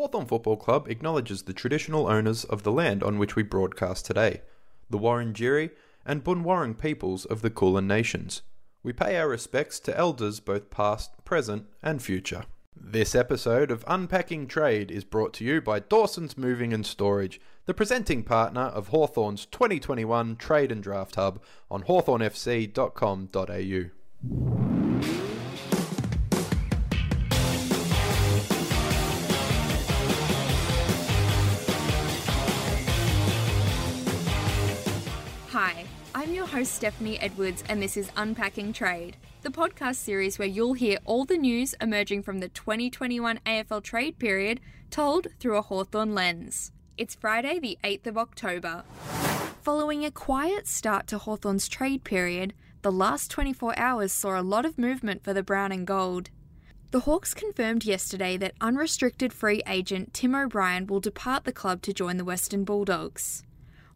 Hawthorn Football Club acknowledges the traditional owners of the land on which we broadcast today, the Wurundjeri and Bunurong peoples of the Kulin Nations. We pay our respects to elders both past, present and future. This episode of Unpacking Trade is brought to you by Dawson's Moving and Storage, the presenting partner of Hawthorn's 2021 Trade and Draft Hub on HawthornFC.com.au. Host Stephanie Edwards, and this is Unpacking Trade, the podcast series where you'll hear all the news emerging from the 2021 AFL trade period, told through a Hawthorn lens. It's Friday the 8th of October. Following a quiet start to Hawthorn's trade period, the last 24 hours saw a lot of movement for the brown and gold. The Hawks confirmed yesterday that unrestricted free agent Tim O'Brien will depart the club to join the Western Bulldogs.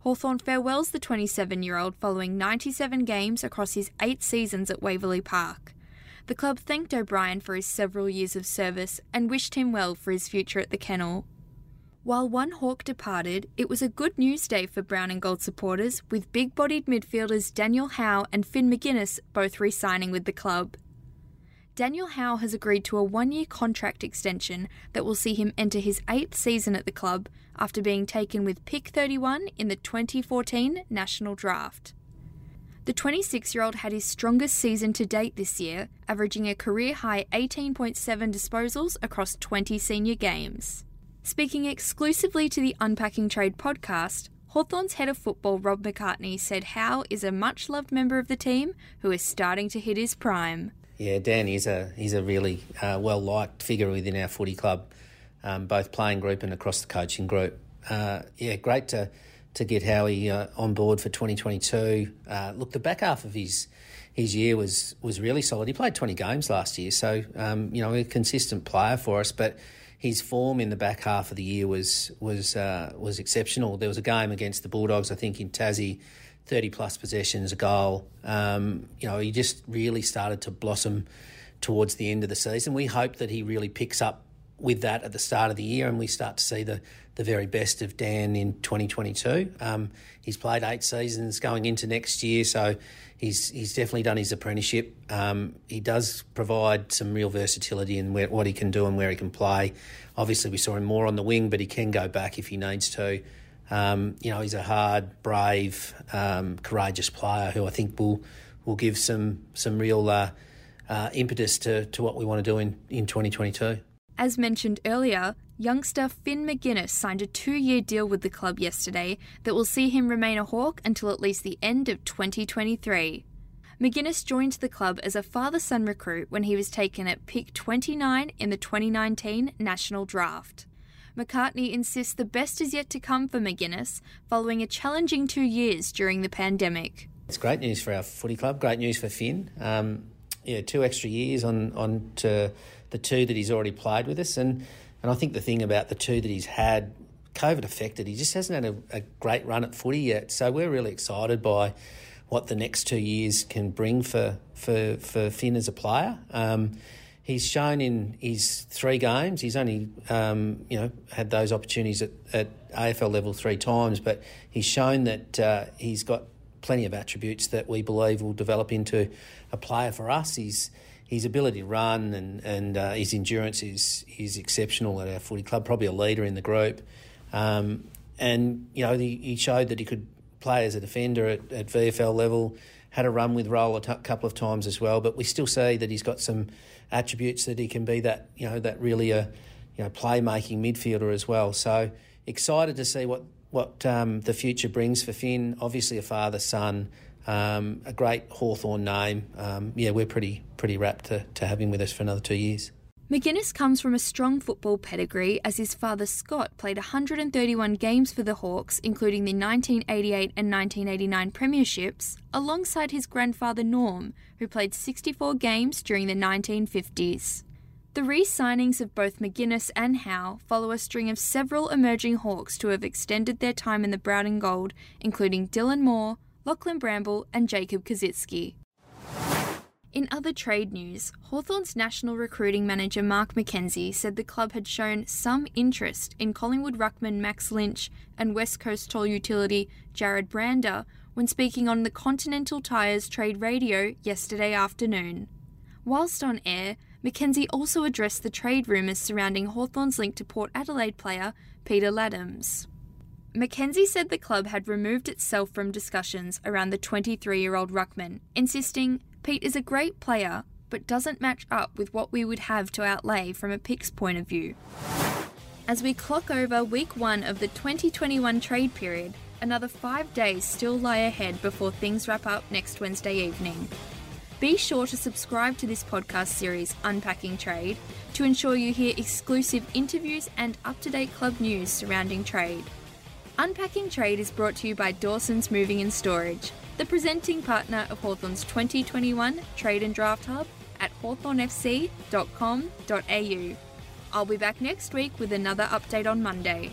Hawthorn farewells the 27-year-old following 97 games across his 8 seasons at Waverley Park. The club thanked O'Brien for his several years of service and wished him well for his future at the Kennel. While one Hawk departed, it was a good news day for brown and gold supporters, with big-bodied midfielders Daniel Howe and Finn McGuinness both re-signing with the club. Daniel Howe has agreed to a 1-year contract extension that will see him enter his 8th season at the club after being taken with pick 31 in the 2014 National Draft. The 26-year-old had his strongest season to date this year, averaging a career-high 18.7 disposals across 20 senior games. Speaking exclusively to the Unpacking Trade podcast, Hawthorn's head of football Rob McCartney said Howe is a much-loved member of the team who is starting to hit his prime. Yeah, Dan is a really well-liked figure within our footy club, both playing group and across the coaching group. Great to get Howie on board for 2022. Look, the back half of his year was really solid. He played 20 games last year, so a consistent player for us. But his form in the back half of the year was exceptional. There was a game against the Bulldogs, I think, in Tassie. 30-plus possessions, a goal. He just really started to blossom towards the end of the season. We hope that he really picks up with that at the start of the year and we start to see the very best of Dan in 2022. He's played 8 seasons going into next year, so he's definitely done his apprenticeship. He does provide some real versatility in what he can do and where he can play. Obviously, we saw him more on the wing, but he can go back if he needs to. He's a hard, brave, courageous player who I think will give some real impetus to what we want to do in 2022. As mentioned earlier, youngster Finn McGuinness signed a 2-year deal with the club yesterday that will see him remain a Hawk until at least the end of 2023. McGuinness joined the club as a father-son recruit when he was taken at pick 29 in the 2019 National Draft. McCartney insists the best is yet to come for McGuinness following a challenging 2 years during the pandemic. It's great news for our footy club, great news for Finn. 2 extra years on to the 2 that he's already played with us. And I think the thing about the 2 that he's had, COVID affected, he just hasn't had a great run at footy yet. So we're really excited by what the next 2 years can bring for Finn as a player. He's shown in his 3 games. He's only, had those opportunities at AFL level 3 times, but he's shown that he's got plenty of attributes that we believe will develop into a player for us. His ability to run and his endurance is exceptional at our footy club, probably a leader in the group. He showed that he could play as a defender at VFL level, had a run with Roll a couple of times as well, but we still see that he's got some attributes that he can be that really playmaking midfielder as well. So excited to see what the future brings for Finn. Obviously a father-son, a great Hawthorn name. We're pretty wrapped to have him with us for another 2 years. McGuinness comes from a strong football pedigree as his father Scott played 131 games for the Hawks, including the 1988 and 1989 premierships, alongside his grandfather Norm, who played 64 games during the 1950s. The re-signings of both McGuinness and Howe follow a string of several emerging Hawks to have extended their time in the brown and gold, including Dylan Moore, Lachlan Bramble and Jacob Kozitzki. In other trade news, Hawthorn's national recruiting manager Mark McKenzie said the club had shown some interest in Collingwood ruckman Max Lynch and West Coast toll utility Jared Brander when speaking on the Continental Tyres trade radio yesterday afternoon. Whilst on air, McKenzie also addressed the trade rumours surrounding Hawthorn's link to Port Adelaide player Peter Laddams. McKenzie said the club had removed itself from discussions around the 23-year-old ruckman, insisting, "Pete is a great player, but doesn't match up with what we would have to outlay from a pick's point of view." As we clock over week one of the 2021 trade period, another 5 days still lie ahead before things wrap up next Wednesday evening. Be sure to subscribe to this podcast series, Unpacking Trade, to ensure you hear exclusive interviews and up-to-date club news surrounding trade. Unpacking Trade is brought to you by Dawson's Moving and Storage, the presenting partner of Hawthorn's 2021 Trade and Draft Hub at HawthornFC.com.au. I'll be back next week with another update on Monday.